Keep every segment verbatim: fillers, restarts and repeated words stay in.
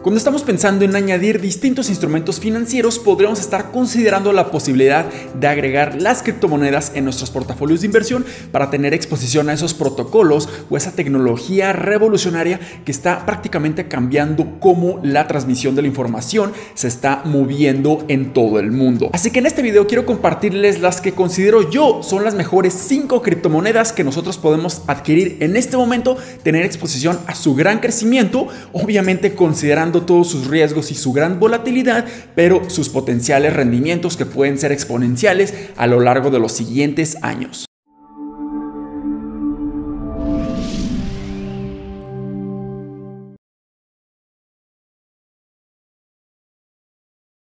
Cuando estamos pensando en añadir distintos instrumentos financieros, podríamos estar considerando la posibilidad de agregar las criptomonedas en nuestros portafolios de inversión para tener exposición a esos protocolos o esa tecnología revolucionaria que está prácticamente cambiando cómo la transmisión de la información se está moviendo en todo el mundo. Así que en este video quiero compartirles las que considero yo son las mejores cinco criptomonedas que nosotros podemos adquirir en este momento, tener exposición a su gran crecimiento, obviamente considerando todos sus riesgos y su gran volatilidad, pero sus potenciales rendimientos que pueden ser exponenciales a lo largo de los siguientes años.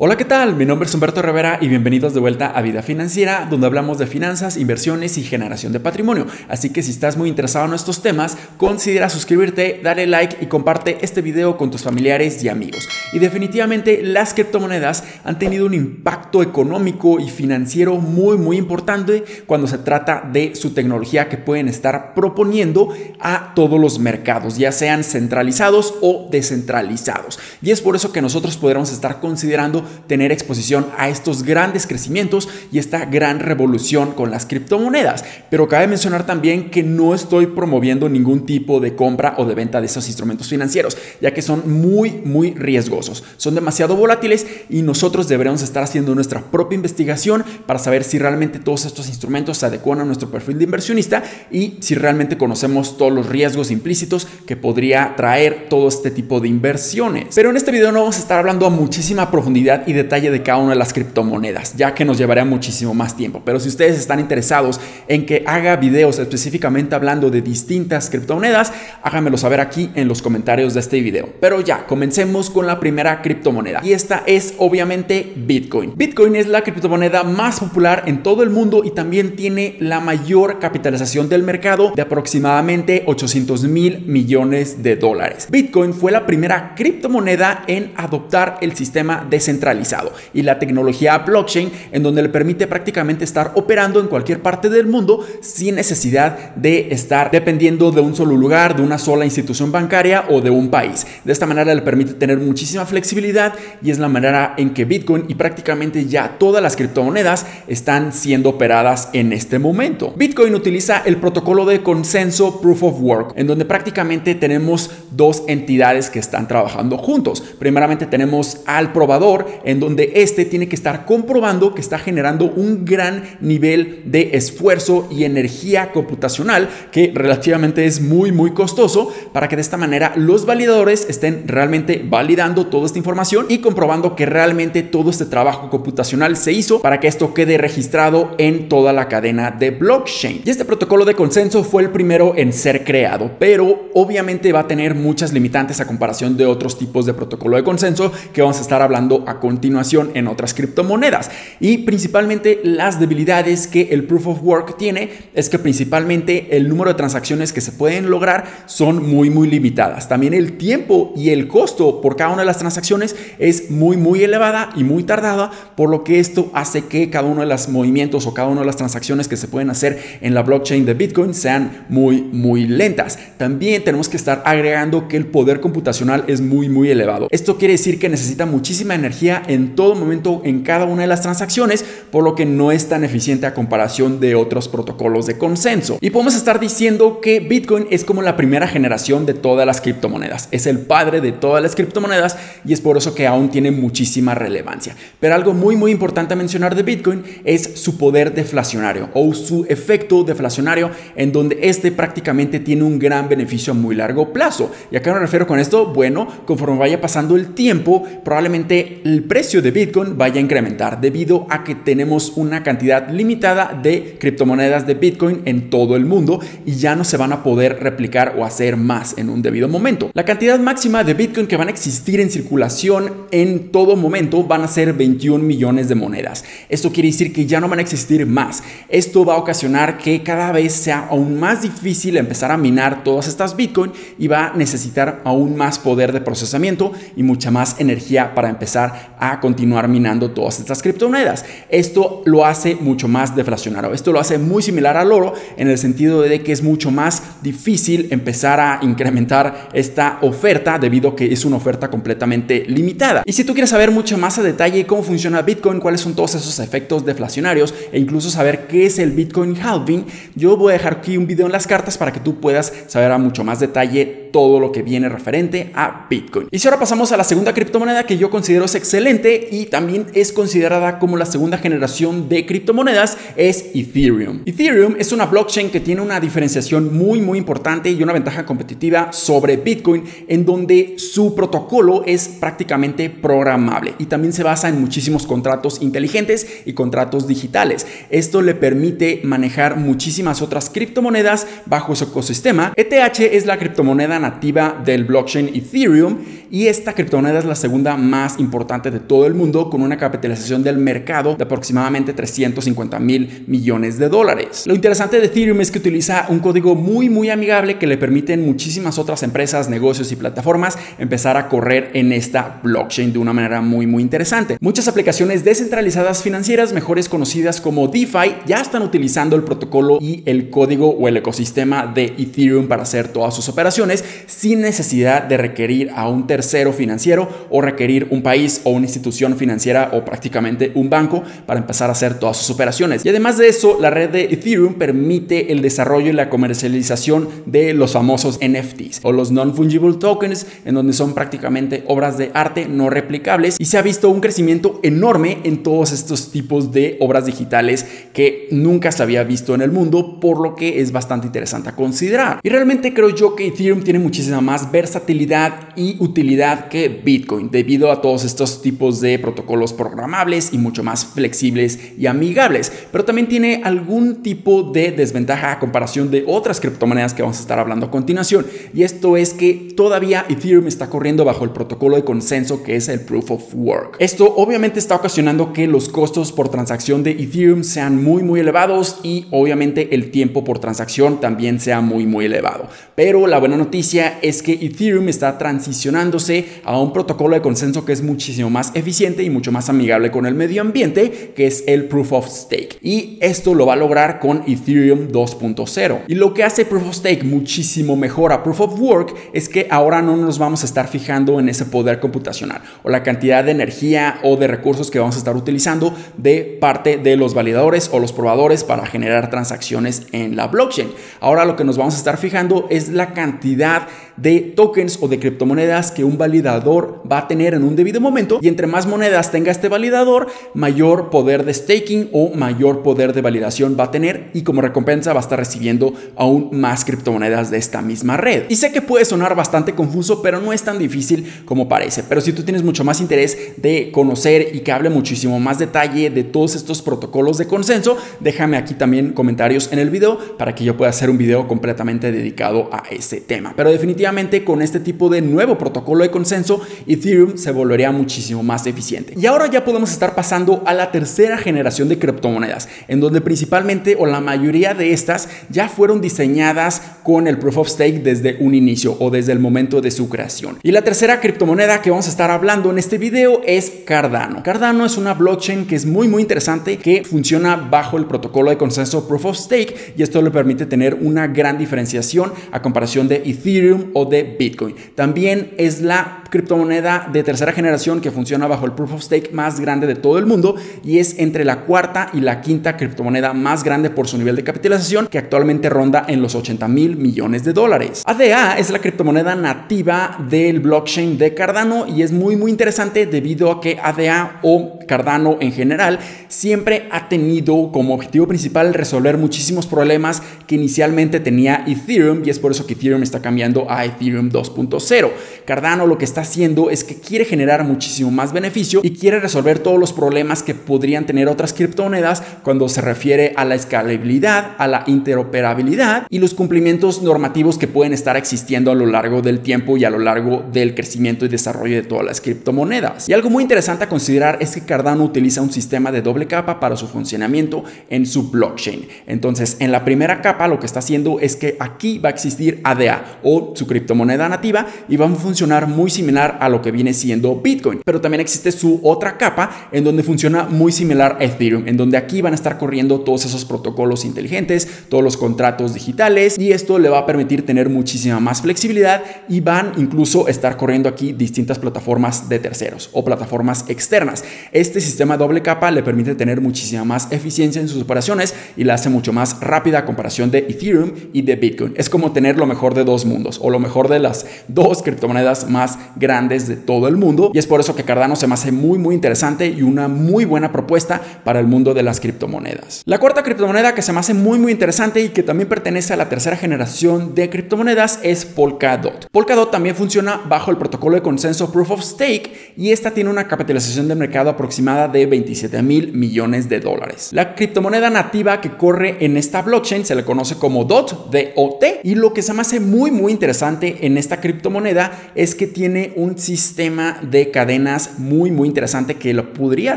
Hola, ¿qué tal? Mi nombre es Humberto Rivera y bienvenidos de vuelta a Vida Financiera, donde hablamos de finanzas, inversiones y generación de patrimonio. Así que si estás muy interesado en estos temas, considera suscribirte, dale like y comparte este video con tus familiares y amigos. Y definitivamente las criptomonedas han tenido un impacto económico y financiero muy muy importante cuando se trata de su tecnología que pueden estar proponiendo a todos los mercados, ya sean centralizados o descentralizados. Y es por eso que nosotros podremos estar considerando tener exposición a estos grandes crecimientos y esta gran revolución con las criptomonedas. Pero cabe mencionar también que no estoy promoviendo ningún tipo de compra o de venta de esos instrumentos financieros, ya que son muy muy riesgosos, son demasiado volátiles y nosotros deberemos estar haciendo nuestra propia investigación para saber si realmente todos estos instrumentos se adecuan a nuestro perfil de inversionista y si realmente conocemos todos los riesgos implícitos que podría traer todo este tipo de inversiones. Pero en este video no vamos a estar hablando a muchísima profundidad y detalle de cada una de las criptomonedas, ya que nos llevaría muchísimo más tiempo. Pero si ustedes están interesados en que haga videos específicamente hablando de distintas criptomonedas, háganmelo saber aquí en los comentarios de este video. Pero ya, comencemos con la primera criptomoneda, y esta es obviamente Bitcoin. Bitcoin es la criptomoneda más popular en todo el mundo y también tiene la mayor capitalización del mercado, de aproximadamente ochocientos mil millones de dólares. Bitcoin fue la primera criptomoneda en adoptar el sistema descentralizado centralizado y la tecnología blockchain, en donde le permite prácticamente estar operando en cualquier parte del mundo sin necesidad de estar dependiendo de un solo lugar, de una sola institución bancaria o de un país. De esta manera le permite tener muchísima flexibilidad y es la manera en que Bitcoin y prácticamente ya todas las criptomonedas están siendo operadas en este momento. Bitcoin utiliza el protocolo de consenso Proof of Work, en donde prácticamente tenemos dos entidades que están trabajando juntos. Primeramente tenemos al probador, en donde este tiene que estar comprobando que está generando un gran nivel de esfuerzo y energía computacional que relativamente es muy muy costoso, para que de esta manera los validadores estén realmente validando toda esta información y comprobando que realmente todo este trabajo computacional se hizo, para que esto quede registrado en toda la cadena de blockchain. Y este protocolo de consenso fue el primero en ser creado, pero obviamente va a tener muchas limitantes a comparación de otros tipos de protocolo de consenso que vamos a estar hablando a continuación en otras criptomonedas. Y principalmente las debilidades que el Proof of Work tiene es que principalmente el número de transacciones que se pueden lograr son muy muy limitadas. También el tiempo y el costo por cada una de las transacciones es muy muy elevada y muy tardada, por lo que esto hace que cada uno de los movimientos o cada una de las transacciones que se pueden hacer en la blockchain de Bitcoin sean muy muy lentas. También tenemos que estar agregando que el poder computacional es muy muy elevado. Esto quiere decir que necesita muchísima energía en todo momento en cada una de las transacciones, por lo que no es tan eficiente a comparación de otros protocolos de consenso. Y podemos estar diciendo que Bitcoin es como la primera generación de todas las criptomonedas, es el padre de todas las criptomonedas y es por eso que aún tiene muchísima relevancia. Pero algo muy muy importante a mencionar de Bitcoin es su poder deflacionario o su efecto deflacionario, en donde este prácticamente tiene un gran beneficio a muy largo plazo. ¿Y a qué me refiero con esto? Bueno, conforme vaya pasando el tiempo, probablemente el precio de Bitcoin vaya a incrementar debido a que tenemos una cantidad limitada de criptomonedas de Bitcoin en todo el mundo y ya no se van a poder replicar o hacer más en un debido momento. La cantidad máxima de Bitcoin que van a existir en circulación en todo momento van a ser veintiún millones de monedas. Esto quiere decir que ya no van a existir más. Esto va a ocasionar que cada vez sea aún más difícil empezar a minar todas estas Bitcoin y va a necesitar aún más poder de procesamiento y mucha más energía para empezar a a continuar minando todas estas criptomonedas. Esto lo hace mucho más deflacionario. Esto lo hace muy similar al oro en el sentido de que es mucho más difícil empezar a incrementar esta oferta debido a que es una oferta completamente limitada. Y si tú quieres saber mucho más a detalle cómo funciona Bitcoin, cuáles son todos esos efectos deflacionarios e incluso saber qué es el Bitcoin halving, yo voy a dejar aquí un video en las cartas para que tú puedas saber a mucho más detalle todo lo que viene referente a Bitcoin. Y si ahora pasamos a la segunda criptomoneda que yo considero es excelente y también es considerada como la segunda generación de criptomonedas, es Ethereum. Ethereum es una blockchain que tiene una diferenciación muy muy importante y una ventaja competitiva sobre Bitcoin, en donde su protocolo es prácticamente programable y también se basa en muchísimos contratos inteligentes y contratos digitales. Esto le permite manejar muchísimas otras criptomonedas bajo su ecosistema. E T H es la criptomoneda nativa del blockchain Ethereum y esta criptomoneda es la segunda más importante de todo el mundo, con una capitalización del mercado de aproximadamente trescientos cincuenta mil millones de dólares. Lo interesante de Ethereum es que utiliza un código muy muy amigable que le permiten muchísimas otras empresas, negocios y plataformas empezar a correr en esta blockchain de una manera muy muy interesante. Muchas aplicaciones descentralizadas financieras, mejores conocidas como DeFi, ya están utilizando el protocolo y el código o el ecosistema de Ethereum para hacer todas sus operaciones sin necesidad de requerir a un tercero financiero o requerir un país o una institución financiera o prácticamente un banco para empezar a hacer todas sus operaciones. Y además de eso, la red de Ethereum permite el desarrollo y la comercialización de los famosos N F Ts o los non-fungible tokens, en donde son prácticamente obras de arte no replicables, y se ha visto un crecimiento enorme en todos estos tipos de obras digitales que nunca se había visto en el mundo, por lo que es bastante interesante a considerar. Y realmente creo yo que Ethereum tiene muchísima más versatilidad y utilidad que Bitcoin debido a todos estos tipos de protocolos programables y mucho más flexibles y amigables, pero también tiene algún tipo de desventaja a comparación de otras criptomonedas que vamos a estar hablando a continuación, y esto es que todavía Ethereum está corriendo bajo el protocolo de consenso que es el Proof of Work. Esto obviamente está ocasionando que los costos por transacción de Ethereum sean muy muy elevados y obviamente el tiempo por transacción también sea muy muy elevado, pero la buena noticia es que Ethereum está transicionándose a un protocolo de consenso que es muchísimo más eficiente y mucho más amigable con el medio ambiente, que es el Proof of Stake, y esto lo va a lograr con Ethereum dos punto cero. Y lo que hace Proof of Stake muchísimo mejor a Proof of Work es que ahora no nos vamos a estar fijando en ese poder computacional o la cantidad de energía o de recursos que vamos a estar utilizando de parte de los validadores o los probadores para generar transacciones en la blockchain. Ahora lo que nos vamos a estar fijando es la cantidad de tokens o de criptomonedas que un validador va a tener en un debido momento, y entre más monedas tenga este validador, mayor poder de staking o mayor poder de validación va a tener, y como recompensa va a estar recibiendo aún más criptomonedas de esta misma red. Y sé que puede sonar bastante confuso, pero no es tan difícil como parece. Pero si tú tienes mucho más interés de conocer y que hable muchísimo más detalle de todos estos protocolos de consenso, déjame aquí también comentarios en el video para que yo pueda hacer un video completamente dedicado a ese tema. Pero definitivamente con este tipo de nuevo protocolo de consenso, Ethereum se volvería muchísimo más eficiente. Y ahora ya podemos estar pasando a la tercera generación de criptomonedas, en donde principalmente o la mayoría de estas ya fueron diseñadas con el Proof of Stake desde un inicio o desde el momento de su creación. Y la tercera criptomoneda que vamos a estar hablando en este video es Cardano. Cardano es una blockchain que es muy muy interesante, que funciona bajo el protocolo de consenso Proof of Stake, y esto le permite tener una gran diferenciación a comparación de Ethereum o de Bitcoin. También es la criptomoneda de tercera generación que funciona bajo el Proof of Stake más grande de todo el mundo, y es entre la cuarta y la quinta criptomoneda más grande por su nivel de capitalización, que actualmente ronda en los ochenta mil millones de dólares. A D A es la criptomoneda nativa del blockchain de Cardano y es muy muy interesante debido a que A D A o Cardano en general siempre ha tenido como objetivo principal resolver muchísimos problemas que inicialmente tenía Ethereum, y es por eso que Ethereum está cambiando a Ethereum dos punto cero. Cardano lo que está haciendo es que quiere generar muchísimo más beneficio y quiere resolver todos los problemas que podrían tener otras criptomonedas cuando se refiere a la escalabilidad, a la interoperabilidad y los cumplimientos normativos que pueden estar existiendo a lo largo del tiempo y a lo largo del crecimiento y desarrollo de todas las criptomonedas. Y algo muy interesante a considerar es que Cardano utiliza un sistema de doble capa para su funcionamiento en su blockchain. Entonces, en la primera capa lo que está haciendo es que aquí va a existir A D A o su criptomoneda nativa y van a funcionar muy similar a lo que viene siendo Bitcoin. Pero también existe su otra capa en donde funciona muy similar a Ethereum, en donde aquí van a estar corriendo todos esos protocolos inteligentes, todos los contratos digitales, y esto le va a permitir tener muchísima más flexibilidad y van incluso a estar corriendo aquí distintas plataformas de terceros o plataformas externas. Este sistema doble capa le permite tener muchísima más eficiencia en sus operaciones y la hace mucho más rápida a comparación de Ethereum y de Bitcoin. Es como tener lo mejor de dos mundos o lo mejor de las dos criptomonedas más grandes de todo el mundo, y es por eso que Cardano se me hace muy muy interesante y una muy buena propuesta para el mundo de las criptomonedas. La cuarta criptomoneda que se me hace muy muy interesante y que también pertenece a la tercera generación de criptomonedas es Polkadot. Polkadot también funciona bajo el protocolo de consenso Proof of Stake y esta tiene una capitalización de mercado aproximada de veintisiete mil millones de dólares. La criptomoneda nativa que corre en esta blockchain se le conoce como D O T, D O T, y lo que se me hace muy muy interesante en esta criptomoneda es que tiene un sistema de cadenas muy muy interesante que lo podría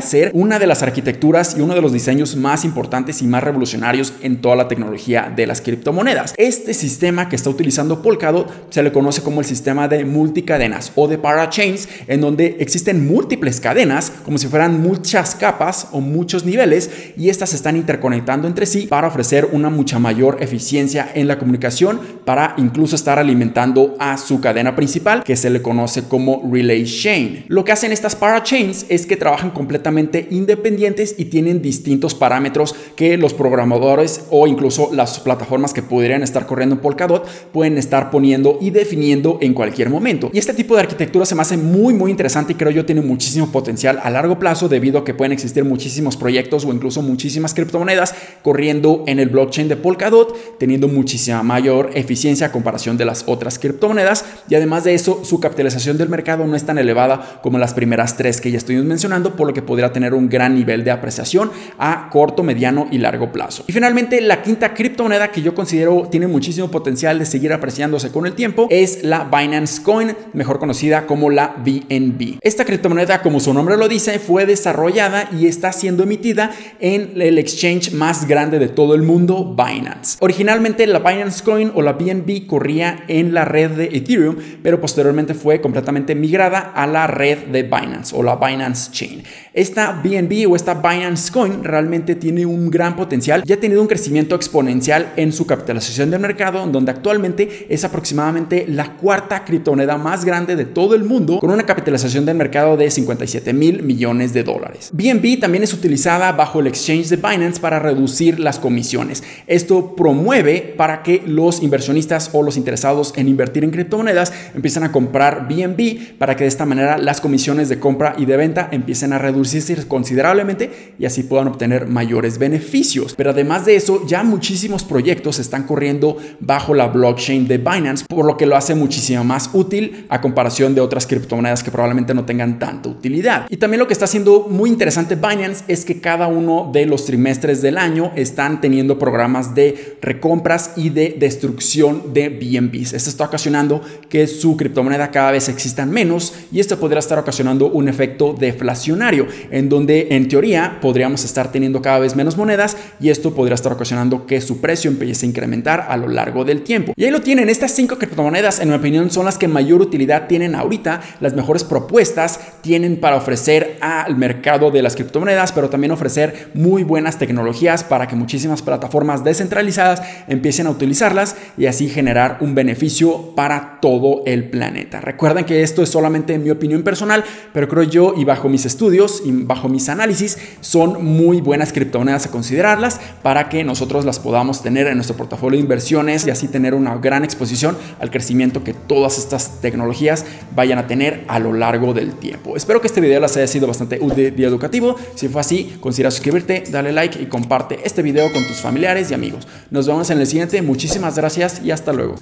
ser una de las arquitecturas y uno de los diseños más importantes y más revolucionarios en toda la tecnología de las criptomonedas. Este sistema que está utilizando Polkadot se le conoce como el sistema de multicadenas o de parachains, en donde existen múltiples cadenas como si fueran muchas capas o muchos niveles, y estas se están interconectando entre sí para ofrecer una mucha mayor eficiencia en la comunicación, para incluso estar alimentando a su cadena principal que se le conoce como Relay Chain. Lo que hacen estas parachains es que trabajan completamente independientes y tienen distintos parámetros que los programadores o incluso las plataformas que podrían estar corriendo en Polkadot pueden estar poniendo y definiendo en cualquier momento. Y este tipo de arquitectura se me hace muy muy interesante y creo yo tiene muchísimo potencial a largo plazo, debido a que pueden existir muchísimos proyectos o incluso muchísimas criptomonedas corriendo en el blockchain de Polkadot, teniendo muchísima mayor eficiencia a comparación de las otras criptomonedas, y además de eso su capitalización del mercado no es tan elevada como las primeras tres que ya estuvimos mencionando, por lo que podría tener un gran nivel de apreciación a corto, mediano y largo plazo. Y finalmente, la quinta criptomoneda que yo considero tiene muchísimo potencial de seguir apreciándose con el tiempo es la Binance Coin, mejor conocida como la B N B. Esta criptomoneda, como su nombre lo dice, fue desarrollada y está siendo emitida en el exchange más grande de todo el mundo, Binance. Originalmente la Binance Coin o la B N B corría en la red de Ethereum, pero posteriormente fue completamente migrada a la red de Binance o la Binance Chain. Esta B N B o esta Binance Coin realmente tiene un gran potencial y ha tenido un crecimiento exponencial en su capitalización de mercado, donde actualmente es aproximadamente la cuarta criptomoneda más grande de todo el mundo, con una capitalización de mercado de cincuenta y siete mil millones de dólares. B N B también es utilizada bajo el exchange de Binance para reducir las comisiones. Esto promueve para que los inversionistas o los interesados en invertir en criptomonedas empiezan a comprar B N B, para que de esta manera las comisiones de compra y de venta empiecen a reducirse considerablemente y así puedan obtener mayores beneficios. Pero además de eso, ya muchísimos proyectos están corriendo bajo la blockchain de Binance, por lo que lo hace muchísimo más útil a comparación de otras criptomonedas que probablemente no tengan tanta utilidad. Y también lo que está haciendo muy interesante Binance es que cada uno de los trimestres del año están teniendo programas de recompras y de destrucción de B N Bs. Esto está ocasionando que su criptomoneda cada vez existan menos, y esto podría estar ocasionando un efecto deflacionario, en donde en teoría podríamos estar teniendo cada vez menos monedas y esto podría estar ocasionando que su precio empiece a incrementar a lo largo del tiempo. Y ahí lo tienen, estas cinco criptomonedas en mi opinión son las que mayor utilidad tienen ahorita, las mejores propuestas tienen para ofrecer al mercado de las criptomonedas, pero también ofrecer muy buenas tecnologías para que muchísimas plataformas descentralizadas empiecen a utilizarlas y así generar un beneficio para todo el planeta. Recuerden que esto es solamente mi opinión personal, pero creo yo y bajo mis estudios y bajo mis análisis son muy buenas criptomonedas a considerarlas para que nosotros las podamos tener en nuestro portafolio de inversiones y así tener una gran exposición al crecimiento que todas estas tecnologías vayan a tener a lo largo del tiempo. Espero que este video les haya sido bastante útil y educativo. Si fue así, considera suscribirte, dale like y comparte este video con tus familiares y amigos. Nos vemos en el siguiente. Muchísimas gracias y hasta luego.